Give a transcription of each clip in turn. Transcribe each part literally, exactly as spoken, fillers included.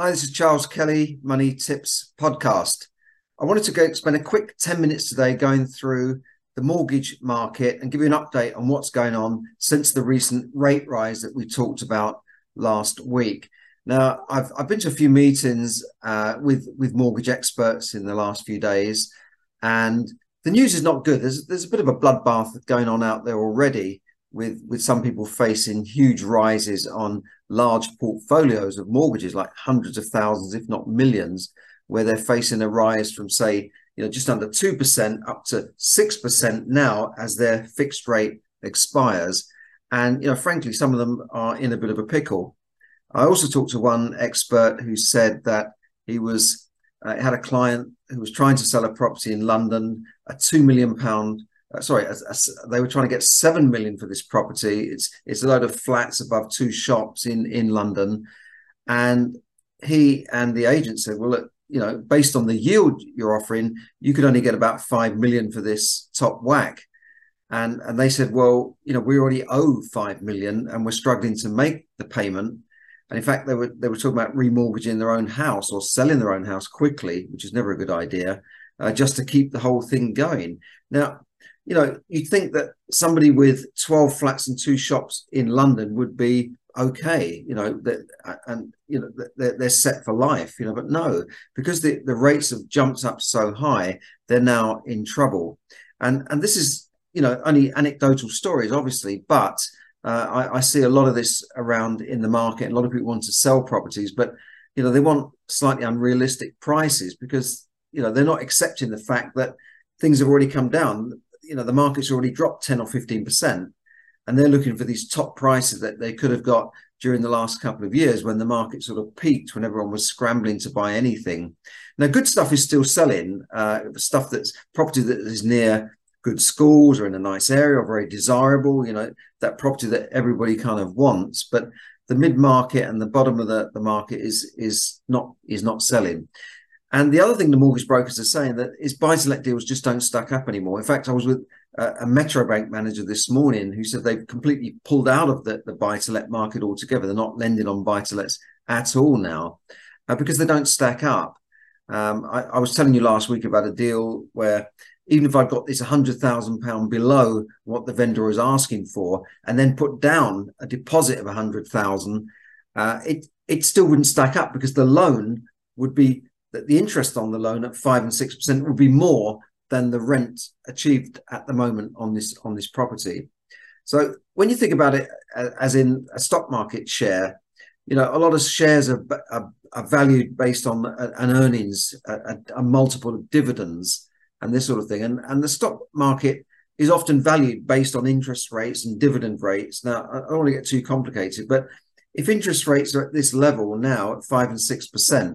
Hi, this is Charles Kelly, Money Tips Podcast. I wanted to go spend a quick ten minutes today going through the mortgage market and give you an update on what's going on since the recent rate rise that we talked about last week. Now, I've, I've been to a few meetings uh, with, with mortgage experts in the last few days, and the news is not good. There's, there's a bit of a bloodbath going on out there already with, with some people facing huge rises on large portfolios of mortgages, like hundreds of thousands, if not millions, where they're facing a rise from, say, you know, just under two percent up to six percent now as their fixed rate expires. And, you know, frankly, some of them are in a bit of a pickle. I also talked to one expert who said that he was uh, had a client who was trying to sell a property in London, a two million pound Uh, sorry, a, a, they were trying to get seven million for this property. It's it's a load of flats above two shops in in London, and he and the agent said, "Well, look, you know, based on the yield you're offering, you could only get about five million for this top whack." And and they said, "Well, you know, we already owe five million, and we're struggling to make the payment." And in fact, they were they were talking about remortgaging their own house or selling their own house quickly, which is never a good idea, uh, just to keep the whole thing going. Now, you know, you'd think that somebody with twelve flats and two shops in London would be okay, you know, that, and, you know, they're, they're set for life, you know, but no, because the, the rates have jumped up so high, they're now in trouble. And and this is, you know, only anecdotal stories, obviously, but uh, I, I see a lot of this around in the market. A lot of people want to sell properties, but, you know, they want slightly unrealistic prices because, you know, they're not accepting the fact that things have already come down. You know, the market's already dropped ten or fifteen percent, and they're looking for these top prices that they could have got during the last couple of years when the market sort of peaked, when everyone was scrambling to buy anything. Now, good stuff is still selling, uh, stuff that's property that is near good schools or in a nice area or very desirable, you know, that property that everybody kind of wants. But the mid-market and the bottom of the, the market is is not is not selling. And the other thing the mortgage brokers are saying that is buy-to-let deals just don't stack up anymore. In fact, I was with a, a Metro Bank manager this morning who said they've completely pulled out of the, the buy-to-let market altogether. They're not lending on buy-to-lets at all now uh, because they don't stack up. Um, I, I was telling you last week about a deal where even if I'd got this one hundred thousand pounds below what the vendor was asking for and then put down a deposit of one hundred thousand pounds, uh, it, it still wouldn't stack up because the loan would be that the interest on the loan at five and six percent will be more than the rent achieved at the moment on this on this property. So when you think about it, as in a stock market share, you know, a lot of shares are, are, are valued based on an earnings, a, a multiple of dividends, and this sort of thing. And and the stock market is often valued based on interest rates and dividend rates. Now, I don't want to get too complicated, but if interest rates are at this level now at five and six percent.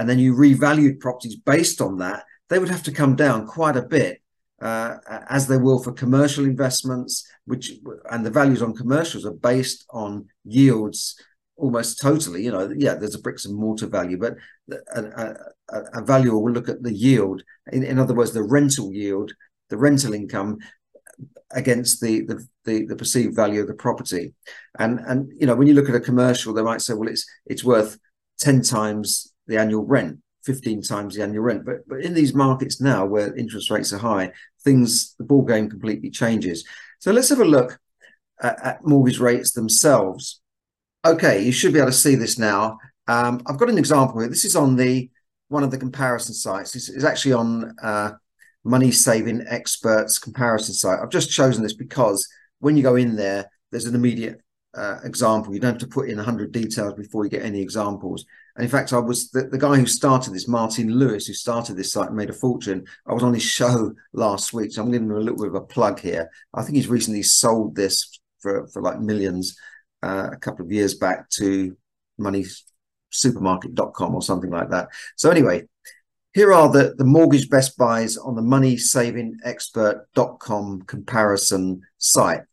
And then you revalued properties based on that, they would have to come down quite a bit, uh, as they will for commercial investments, which and the values on commercials are based on yields almost totally. You know, yeah, there's a bricks and mortar value, but a, a, a valuer will look at the yield. In, in other words, the rental yield, the rental income against the, the the the perceived value of the property. And and you know, when you look at a commercial, they might say, well, it's it's worth ten times. The annual rent, fifteen times the annual rent. But but in these markets now where interest rates are high, things, the ball game completely changes. So let's have a look at, at mortgage rates themselves. Okay, you should be able to see this now. Um, I've got an example here. This is on the one of the comparison sites. This is actually on uh, Money Saving Expert's comparison site. I've just chosen this because when you go in there, there's an immediate Uh, example. You don't have to put in one hundred details before you get any examples. And in fact, I was the, the guy who started this, Martin Lewis, who started this site and made a fortune. I was on his show last week, so I'm giving him a little bit of a plug here. I think he's recently sold this for, for like millions uh, a couple of years back to money supermarket dot com or something like that. So anyway, here are the, the mortgage best buys on the money saving expert dot com comparison site.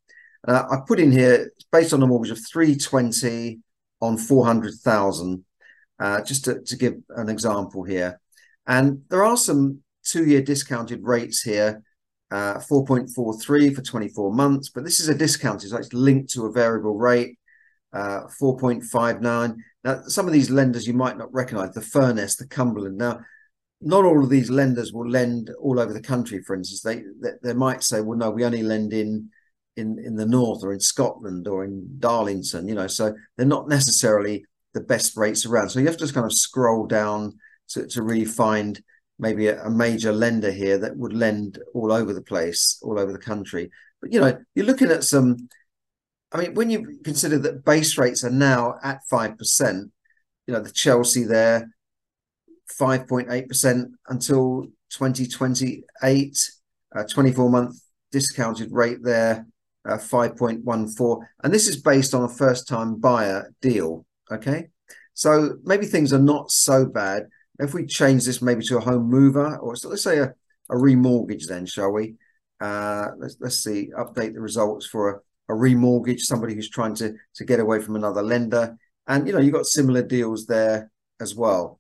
Uh, I put in here, based on a mortgage of three twenty on four hundred thousand, uh, just to, to give an example here. And there are some two-year discounted rates here, uh, four point four three for twenty-four months, but this is a discounted, so it's linked to a variable rate. uh, four point five nine. Now, some of these lenders you might not recognise, the Furness, the Cumberland. Now, not all of these lenders will lend all over the country, for instance. They they, they might say, well, no, we only lend in, in, in the north or in Scotland or in Darlington, you know, so they're not necessarily the best rates around. So you have to just kind of scroll down to, to really find maybe a, a major lender here that would lend all over the place, all over the country. But, you know, you're looking at some, I mean, when you consider that base rates are now at five percent, you know, the Chelsea there, five point eight percent until twenty twenty-eight, uh, twenty-four month discounted rate there, uh, five point one four. And this is based on a first time buyer deal. Okay. So maybe things are not so bad. If we change this maybe to a home mover, or let's say a, a remortgage then, shall we? Uh, let's, let's see, update the results for a, a remortgage, somebody who's trying to, to get away from another lender. And, you know, you've got similar deals there as well.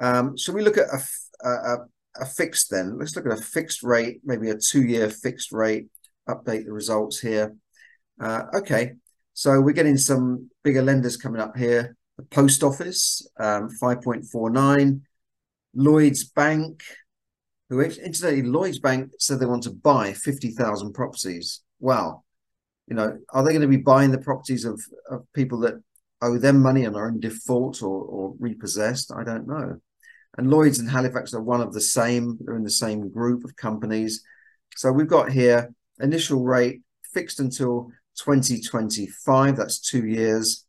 Um, so we look at a, a, a fixed then. Let's look at a fixed rate, maybe a two-year fixed rate, update the results here. Uh, okay, so we're getting some bigger lenders coming up here. The Post Office, um, five point four nine. Lloyds Bank, who incidentally, Lloyds Bank said they want to buy fifty thousand properties. Wow. You know, are they going to be buying the properties of, of people that owe them money and are in default or, or repossessed? I don't know. And Lloyds and Halifax are one of the same. They're in the same group of companies. So we've got here initial rate fixed until twenty twenty-five. That's two years.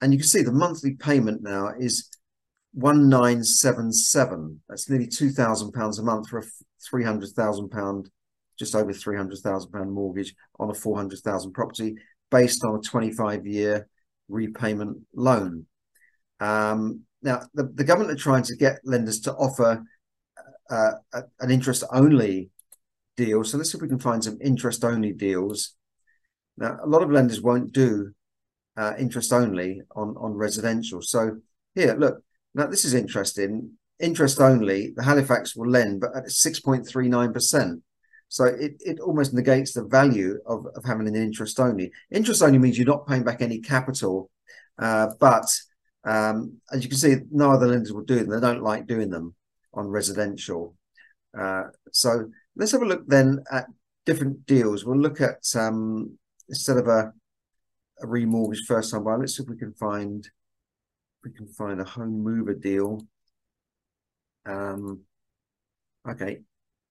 And you can see the monthly payment now is one nine seven seven. That's nearly two thousand pounds a month for a three hundred thousand pound, just over three hundred thousand pound mortgage on a four hundred thousand property, based on a twenty-five year repayment loan. Um, now, the, the government are trying to get lenders to offer uh, a, an interest only deal. So let's see if we can find some interest only deals. Now, a lot of lenders won't do uh, interest only on on residential. So here, look. Now, this is interesting. Interest only, the Halifax will lend, but at six point three nine percent. So it, it almost negates the value of, of having an interest only. Interest only means you're not paying back any capital. Uh, but um, as you can see, no other lenders will do them. They don't like doing them on residential. Uh, so let's have a look then at different deals. We'll look at, um, instead of a, a remortgage first time buyer, let's see if we can find... we can find a home mover deal. Um, okay,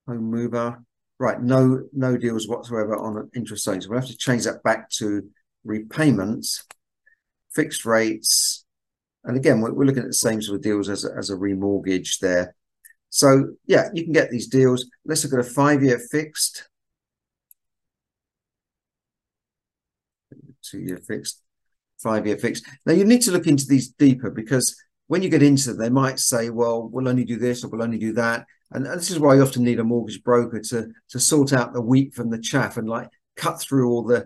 home mover. Right, no no deals whatsoever on interest only. So we'll have to change that back to repayments, fixed rates. And again, we're, we're looking at the same sort of deals as a, as a remortgage there. So, yeah, you can get these deals. Let's look at a five-year fixed. Two-year fixed. Five-year fixed. Now, you need to look into these deeper, because when you get into them, they might say, well, we'll only do this or we'll only do that. And, and this is why you often need a mortgage broker to, to sort out the wheat from the chaff and like cut through all the,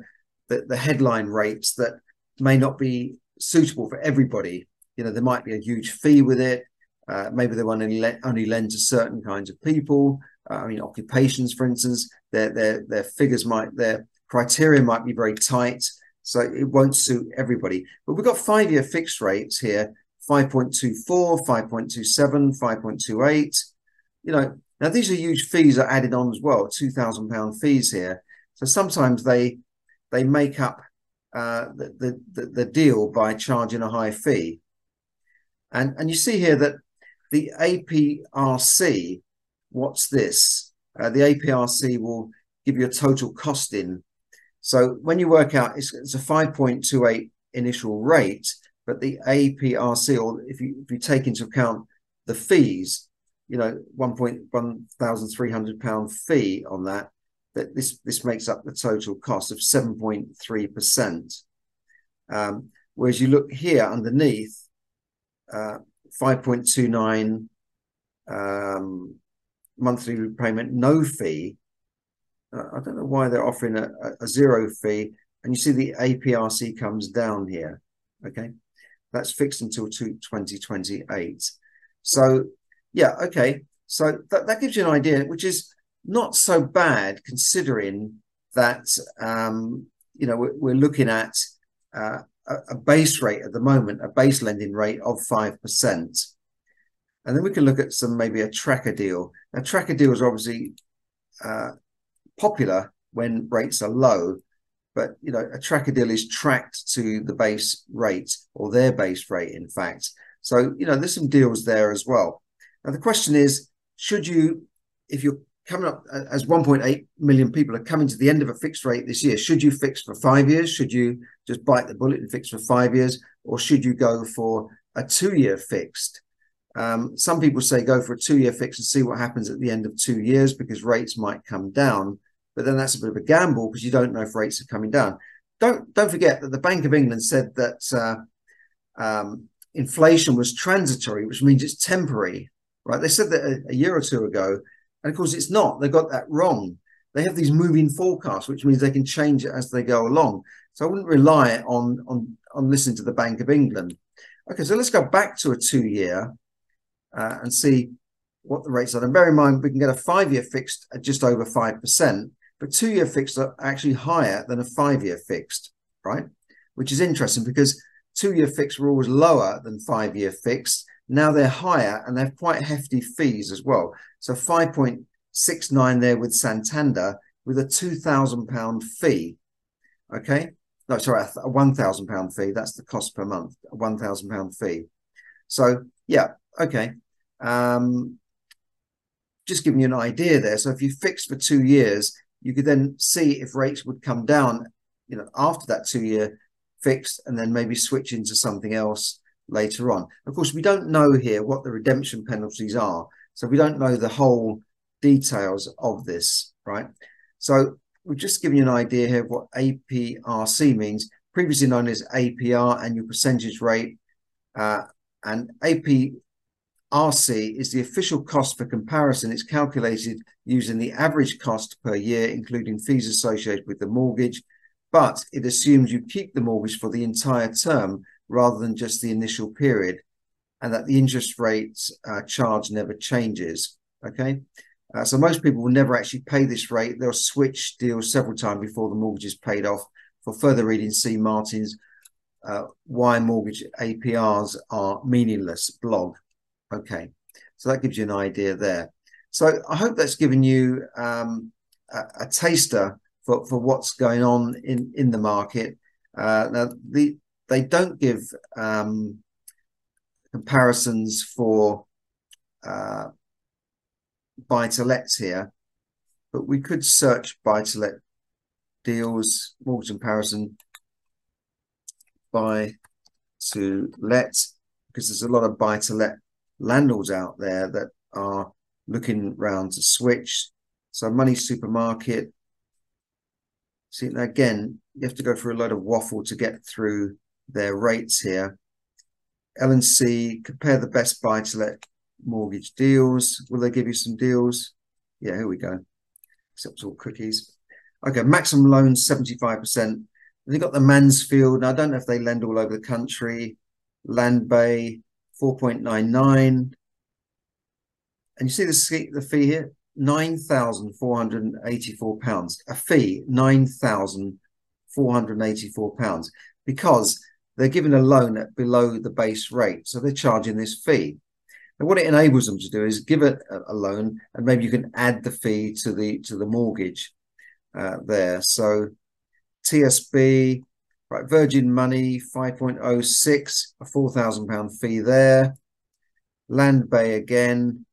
the, the headline rates that may not be suitable for everybody. You know, there might be a huge fee with it. Uh, maybe they want to only lend to certain kinds of people. Uh, I mean, occupations, for instance, their, their, their figures might, their criteria might be very tight. So it won't suit everybody. But we've got five-year fixed rates here, five point two four, five point two seven, five point two eight. You know, now these are huge fees that are added on as well, two thousand pound fees here. So sometimes they they make up uh, the, the, the deal by charging a high fee. And, and you see here that the A P R C, what's this? Uh, the A P R C will give you a total costing. So when you work out, it's, it's a five point two eight initial rate, but the A P R C, or if you, if you take into account the fees, you know, one thousand three hundred pound fee on that, that this, this makes up the total cost of seven point three percent. Um, whereas you look here underneath, uh, five point two nine um, monthly repayment, no fee. Uh, I don't know why they're offering a, a zero fee. And you see the A P R C comes down here. Okay. That's fixed until twenty twenty-eight. So, yeah. Okay. So that, that gives you an idea, which is not so bad considering that, um, you know, we're, we're looking at uh, a base rate at the moment, a base lending rate of five percent. And then we can look at some, maybe a tracker deal. Now, tracker deals are obviously uh, popular when rates are low, but, you know, a tracker deal is tracked to the base rate, or their base rate, in fact. So, you know, there's some deals there as well. Now, the question is, should you, if you're coming up as one point eight million people are coming to the end of a fixed rate this year, should you fix for five years? Should you just bite the bullet and fix for five years? Or should you go for a two-year fixed? Um, some people say go for a two-year fix and see what happens at the end of two years because rates might come down. But then that's a bit of a gamble because you don't know if rates are coming down. Don't don't forget that the Bank of England said that uh, um, inflation was transitory, which means it's temporary, right? They said that a, a year or two ago, and of course it's not. They got that wrong. They have these moving forecasts, which means they can change it as they go along. So I wouldn't rely on on on listening to the Bank of England. Okay, so let's go back to a two-year uh, and see what the rates are. And bear in mind, we can get a five-year fixed at just over five percent. But two-year fixed are actually higher than a five-year fixed, right? Which is interesting because two-year fixed were always lower than five-year fixed. Now they're higher and they have quite hefty fees as well. So five point six nine there with Santander with a two thousand pound fee, okay? No, sorry, a one thousand pound fee. That's the cost per month, a one thousand pound fee. So, yeah, okay. Um, just giving you an idea there. So if you fix for two years, you could then see if rates would come down, you know, after that two-year fix, and then maybe switch into something else later on. Of course, we don't know here what the redemption penalties are, so we don't know the whole details of this, right? So we've just given you an idea here of what A P R C means, previously known as A P R, annual percentage rate, uh, and A P R C is the official cost for comparison. It's calculated using the average cost per year, including fees associated with the mortgage, but it assumes you keep the mortgage for the entire term rather than just the initial period, and that the interest rate uh, charge never changes, okay? Uh, so most people will never actually pay this rate. They'll switch deals several times before the mortgage is paid off. For further reading, see Martin's uh, Why Mortgage A P Rs Are Meaningless blog. Okay, so that gives you an idea there. So I hope that's given you um, a, a taster for, for what's going on in, in the market. Uh, now, the, they don't give um, comparisons for uh, buy-to-lets here, but we could search buy-to-let deals, mortgage comparison, buy-to-let, because there's a lot of buy-to-let landlords out there that are looking round to switch. So Money Supermarket. See, again, you have to go through a load of waffle to get through their rates here. L and C, compare the best buy-to-let mortgage deals. Will they give you some deals? Yeah, here we go. Except all cookies. Okay, maximum loan, seventy-five percent. They've got the Mansfield. Now, I don't know if they lend all over the country. Land Bay, four point nine nine, and you see the, the fee here, nine thousand four hundred eighty-four pounds, a fee, nine thousand four hundred eighty-four pounds, because they're given a loan at below the base rate, so they're charging this fee. And what it enables them to do is give it a, a loan, and maybe you can add the fee to the, to the mortgage uh, there. So T S B, right, Virgin Money, five point oh six, a four thousand pound fee there. Land Bay again,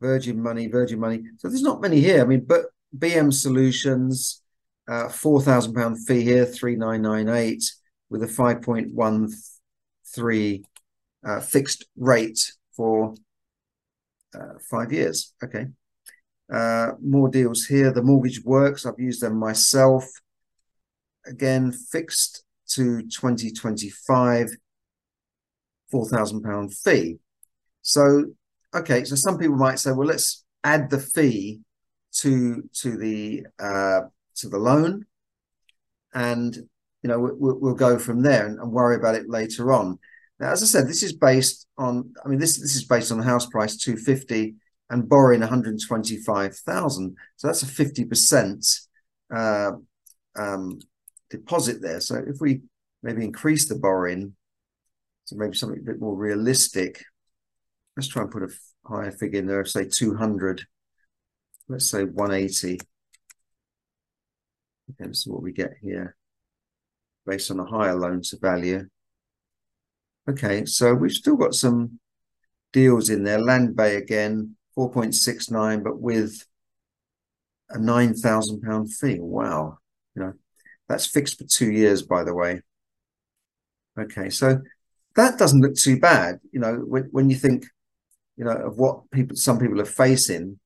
Virgin Money, Virgin Money. So there's not many here. I mean, but B M Solutions, uh, four thousand pound fee here, three nine nine eight, with a five point one three uh, fixed rate for uh, five years. Okay. Uh, more deals here. The Mortgage Works, I've used them myself. Again, fixed to twenty twenty-five, four thousand pound fee. So, okay, so some people might say, well, let's add the fee to to the uh, to the loan, and you know we'll, we'll go from there and, and worry about it later on. Now, as I said, this is based on, I mean, this this is based on the house price two fifty and borrowing one hundred twenty-five thousand. So that's a fifty percent. Uh, um, deposit there. So if we maybe increase the borrowing to maybe something a bit more realistic. Let's try and put a higher figure in there, say two hundred. Let's say one eighty. Okay, let's see what we get here based on a higher loan to value. Okay, so we've still got some deals in there. Land Bay again, four point six nine, but with a nine thousand pound fee. Wow. You know, that's fixed for two years, by the way. Okay, so that doesn't look too bad. You know, when, when you think, you know, of what people, some people are facing,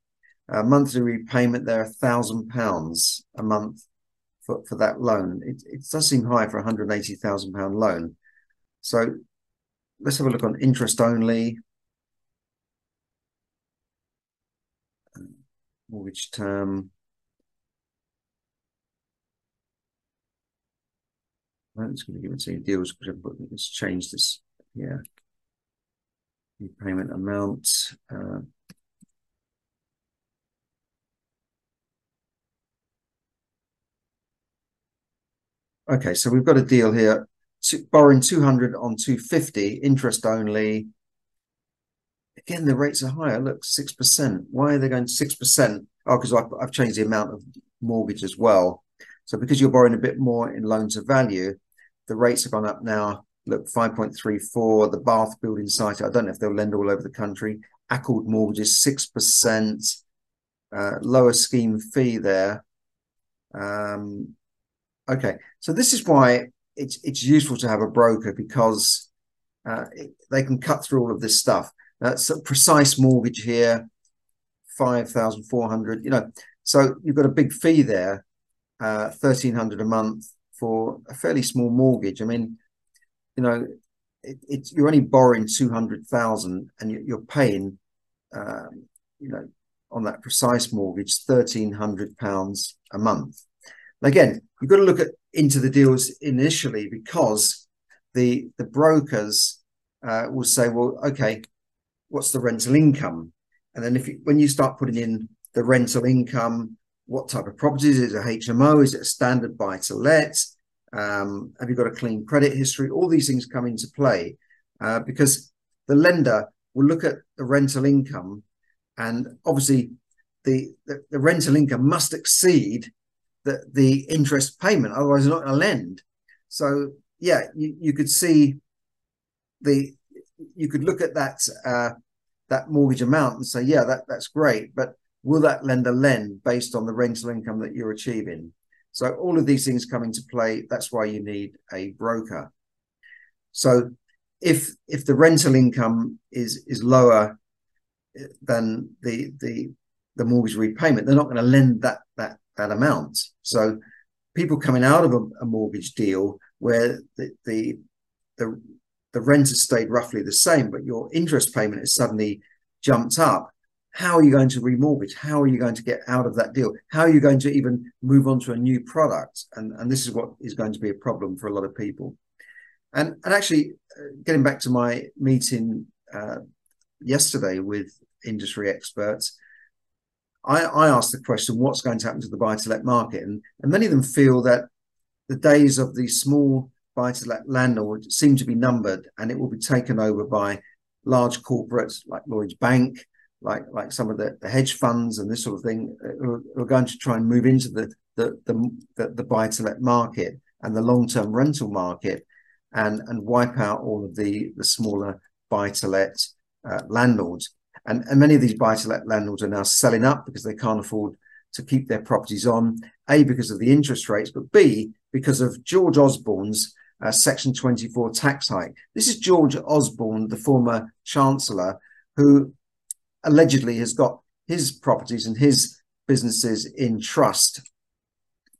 a monthly repayment there, one thousand pounds a month for, for that loan. It, it does seem high for a one hundred and eighty thousand pound loan. So let's have a look on interest only. Mortgage term. I'm just going to give it some deals because let's change this. Yeah. Repayment amount. Uh, okay, so we've got a deal here. To, borrowing two hundred on two fifty, interest only. Again, the rates are higher. Look, six percent. Why are they going six percent? Oh, because I've, I've changed the amount of mortgage as well. So because you're borrowing a bit more in loan to value, the rates have gone up now. Look, five point three four, the Bath Building Society, I don't know if they'll lend all over the country. Accord Mortgages, six percent, uh, lower scheme fee there. Um, okay, so this is why it's, it's useful to have a broker, because uh, it, they can cut through all of this stuff. That's a precise mortgage here, five thousand four hundred, you know. So you've got a big fee there, uh, thirteen hundred a month for a fairly small mortgage. I mean, you know, it, it's, you're only borrowing two hundred thousand and you, you're paying, um, you know, on that precise mortgage, thirteen hundred pounds a month. And again, you've got to look at into the deals initially, because the, the brokers uh, will say, well, okay, what's the rental income? And then if you, when you start putting in the rental income, what type of properties? Is it a H M O? Is it a standard buy to let? Um, have you got a clean credit history? All these things come into play uh, because the lender will look at the rental income, and obviously the, the, the rental income must exceed the, the interest payment, otherwise they're not going to lend. So yeah, you, you could see the, you could look at that uh, that mortgage amount and say, yeah, that, that's great, but will that lender lend based on the rental income that you're achieving? So all of these things come into play. That's why you need a broker. So if if the rental income is is lower than the the, the mortgage repayment, they're not going to lend that that that amount. So people coming out of a, a mortgage deal where the the, the the rent has stayed roughly the same, but your interest payment has suddenly jumped up. How are you going to remortgage? How are you going to get out of that deal? How are you going to even move on to a new product? And, and this is what is going to be a problem for a lot of people. And, and actually, uh, getting back to my meeting uh, yesterday with industry experts, I, I asked the question, what's going to happen to the buy-to-let market? And, and many of them feel that the days of the small buy-to-let landlord seem to be numbered, and it will be taken over by large corporates like Lloyds Bank, like like some of the, the hedge funds and this sort of thing, who are, are going to try and move into the the the, the, the buy-to-let market and the long-term rental market, and and wipe out all of the the smaller buy-to-let uh, landlords. And and many of these buy-to-let landlords are now selling up because they can't afford to keep their properties on, A, because of the interest rates, but B, because of George Osborne's Uh, Section twenty-four tax hike. This is George Osborne, the former Chancellor, who allegedly has got his properties and his businesses in trust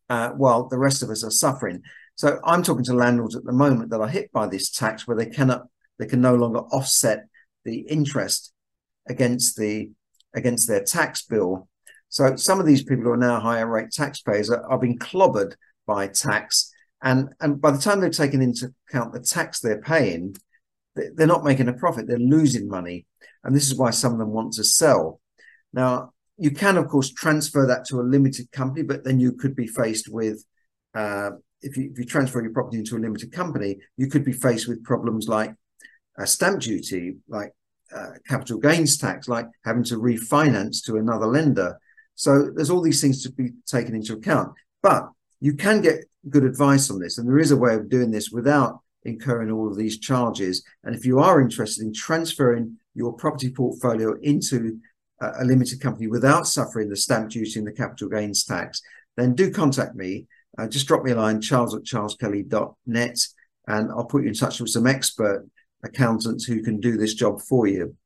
uh, while the rest of us are suffering. So I'm talking to landlords at the moment that are hit by this tax, where they cannot, they can no longer offset the interest against the against their tax bill. So some of these people who are now higher rate taxpayers are, are being clobbered by tax. And, and by the time they're taken into account the tax they're paying, they're not making a profit, they're losing money. And this is why some of them want to sell. Now, you can, of course, transfer that to a limited company, but then you could be faced with, uh, if you, if you transfer your property into a limited company, you could be faced with problems like uh, stamp duty, like uh, capital gains tax, like having to refinance to another lender. So there's all these things to be taken into account. But you can get good advice on this, and there is a way of doing this without incurring all of these charges. And if you are interested in transferring your property portfolio into a limited company without suffering the stamp duty and the capital gains tax, then do contact me. Uh, just drop me a line, charles at charles kelly dot net, and I'll put you in touch with some expert accountants who can do this job for you.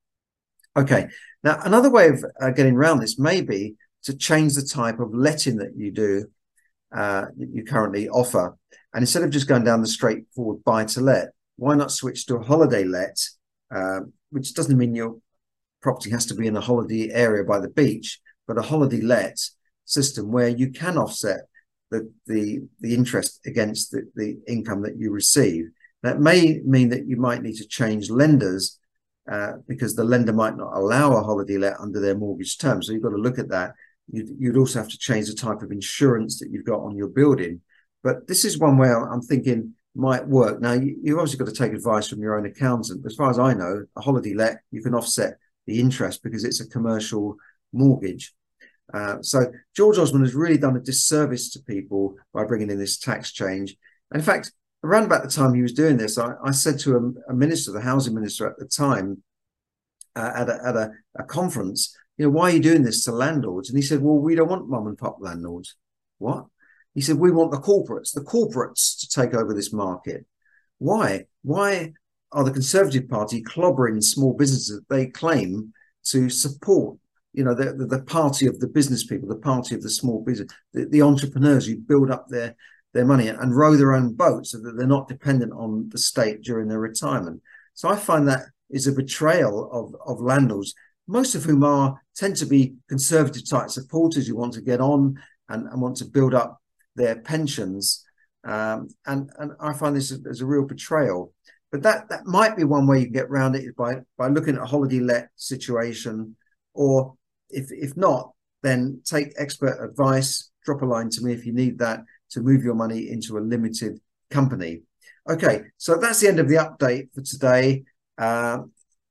Okay, now another way of uh, getting around this may be to change the type of letting that you do, uh, that you currently offer. And instead of just going down the straightforward buy-to-let, why not switch to a holiday let, uh, which doesn't mean you're property has to be in a holiday area by the beach, but a holiday let system where you can offset the the, the interest against the, the income that you receive. That may mean that you might need to change lenders uh, because the lender might not allow a holiday let under their mortgage terms. So you've got to look at that. You'd, you'd also have to change the type of insurance that you've got on your building. But this is one way I'm thinking might work. Now, you, you've obviously got to take advice from your own accountant. As far as I know, a holiday let, you can offset the interest because it's a commercial mortgage. Uh, so George Osborne has really done a disservice to people by bringing in this tax change. And in fact, around about the time he was doing this, I, I said to a, a minister, the housing minister at the time, uh, at, a, at a, a conference, you know, why are you doing this to landlords? And he said, well, we don't want mum and pop landlords. What? He said, we want the corporates, the corporates to take over this market. Why? Why are the Conservative Party clobbering small businesses that they claim to support? You know, the, the party of the business people, the party of the small business, the, the entrepreneurs who build up their, their money and, and row their own boat so that they're not dependent on the state during their retirement. So I find that is a betrayal of, of landlords, most of whom are tend to be Conservative type supporters who want to get on and, and want to build up their pensions. Um, and, and I find this as a real betrayal. But that, that might be one way you can get around it, is by, by looking at a holiday let situation. Or if, if not, then take expert advice, drop a line to me if you need that to move your money into a limited company. Okay, so that's the end of the update for today. Uh,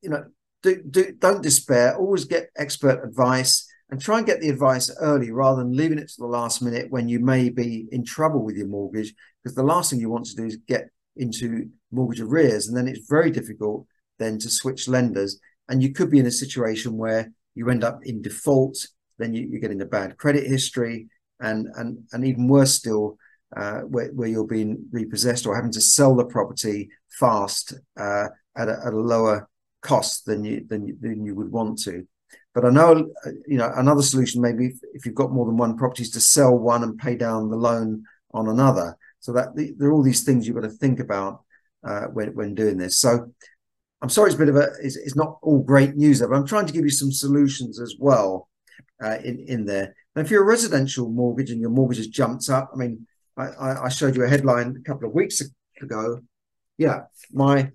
you know, do, do, don't despair, always get expert advice and try and get the advice early rather than leaving it to the last minute when you may be in trouble with your mortgage, because the last thing you want to do is get into mortgage arrears, and then it's very difficult then to switch lenders, and you could be in a situation where you end up in default. Then you, you get into bad credit history, and and and even worse still, uh, where, where you're being repossessed or having to sell the property fast uh, at, a, at a lower cost than you, than you than you would want to. But I know uh, you know another solution maybe if, if you've got more than one property is to sell one and pay down the loan on another. So that there are all these things you've got to think about uh, when, when doing this. So I'm sorry, it's a bit of a, it's, it's not all great news there, but I'm trying to give you some solutions as well uh, in, in there. Now, if you're a residential mortgage and your mortgage has jumped up, I mean, I, I showed you a headline a couple of weeks ago. Yeah, my,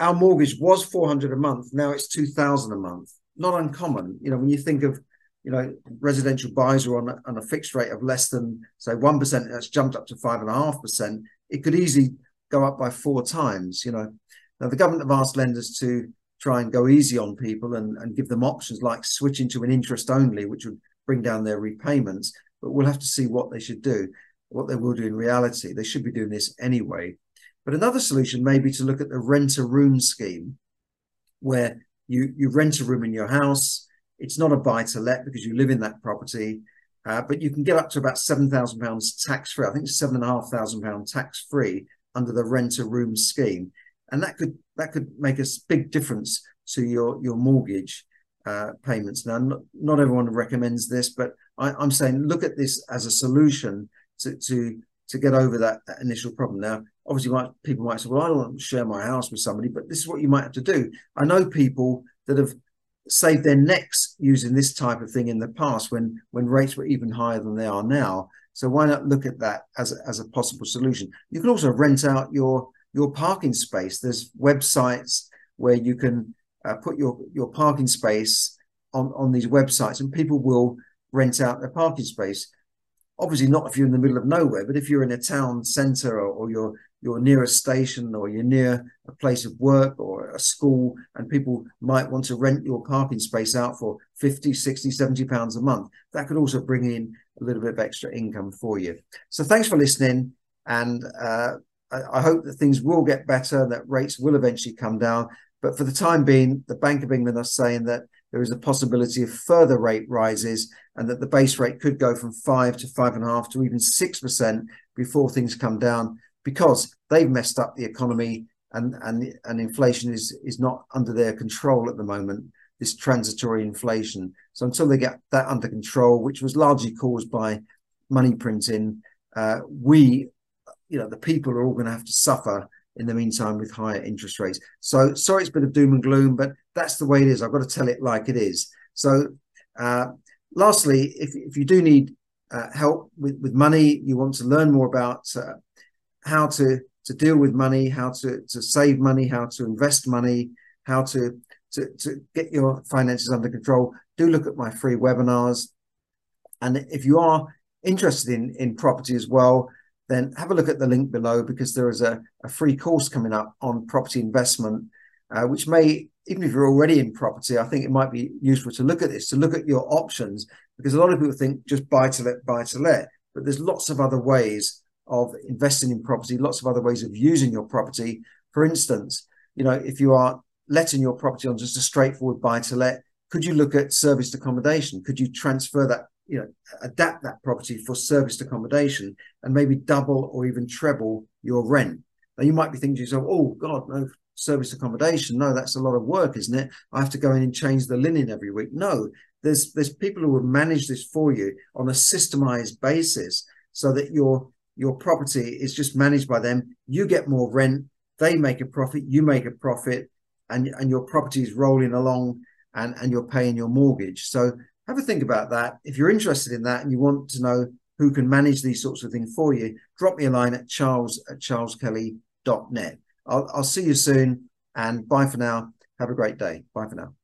our mortgage was four hundred a month. Now it's two thousand a month. Not uncommon. You know, when you think of, you know, residential buyers are on, on a fixed rate of less than, say, one percent, that's jumped up to five point five percent. It could easily go up by four times, you know. Now, the government have asked lenders to try and go easy on people and, and give them options like switching to an interest only, which would bring down their repayments. But we'll have to see what they should do, what they will do in reality. They should be doing this anyway. But another solution may be to look at the rent-a-room scheme, where you, you rent a room in your house. It's not a buy-to-let because you live in that property, uh, but you can get up to about seven thousand pounds tax-free. I think it's seven thousand five hundred pounds tax-free under the rent-a-room scheme. And that could that could make a big difference to your, your mortgage uh, payments. Now, not, not everyone recommends this, but I, I'm saying look at this as a solution to, to, to get over that, that initial problem. Now, obviously, might, people might say, well, I don't want to share my house with somebody, but this is what you might have to do. I know people that have saved their necks using this type of thing in the past when when rates were even higher than they are now. So why not look at that as a, as a possible solution? You can also rent out your your parking space. There's websites where you can uh, put your your parking space on on these websites, and people will rent out their parking space. Obviously not if you're in the middle of nowhere, but if you're in a town centre or, or you're you're near a station or you're near a place of work or a school, and people might want to rent your parking space out for fifty, sixty, seventy pounds a month, that could also bring in a little bit of extra income for you. So thanks for listening, and uh, I, I hope that things will get better, that rates will eventually come down. But for the time being, the Bank of England are saying that there is a possibility of further rate rises and that the base rate could go from five to five and a half to even six percent before things come down, because they've messed up the economy, and, and, and inflation is, is not under their control at the moment, this transitory inflation. So until they get that under control, which was largely caused by money printing, uh, we, you know, the people are all going to have to suffer in the meantime with higher interest rates. So sorry, it's a bit of doom and gloom, but that's the way it is. I've got to tell it like it is. So uh, lastly, if, if you do need uh, help with, with money, you want to learn more about uh, how to, to deal with money, how to, to save money, how to invest money, how to, to, to get your finances under control, do look at my free webinars. And if you are interested in, in property as well, then have a look at the link below, because there is a, a free course coming up on property investment, uh, which may, even if you're already in property, I think it might be useful to look at this, to look at your options, because a lot of people think just buy to let, buy to let, but there's lots of other ways of investing in property, lots of other ways of using your property. For instance, you know, if you are letting your property on just a straightforward buy to let, could you look at serviced accommodation? Could you transfer that, you know, adapt that property for serviced accommodation and maybe double or even treble your rent? Now you might be thinking to yourself, oh God, no serviced accommodation. No, that's a lot of work, isn't it? I have to go in and change the linen every week. No, there's, there's people who will manage this for you on a systemized basis, so that your, your property is just managed by them. You get more rent, they make a profit, you make a profit, and, and your property is rolling along, and, and you're paying your mortgage. So have a think about that. If you're interested in that and you want to know who can manage these sorts of things for you, drop me a line at charles at charles kelly dot net. I'll, I'll see you soon, and bye for now. Have a great day. Bye for now.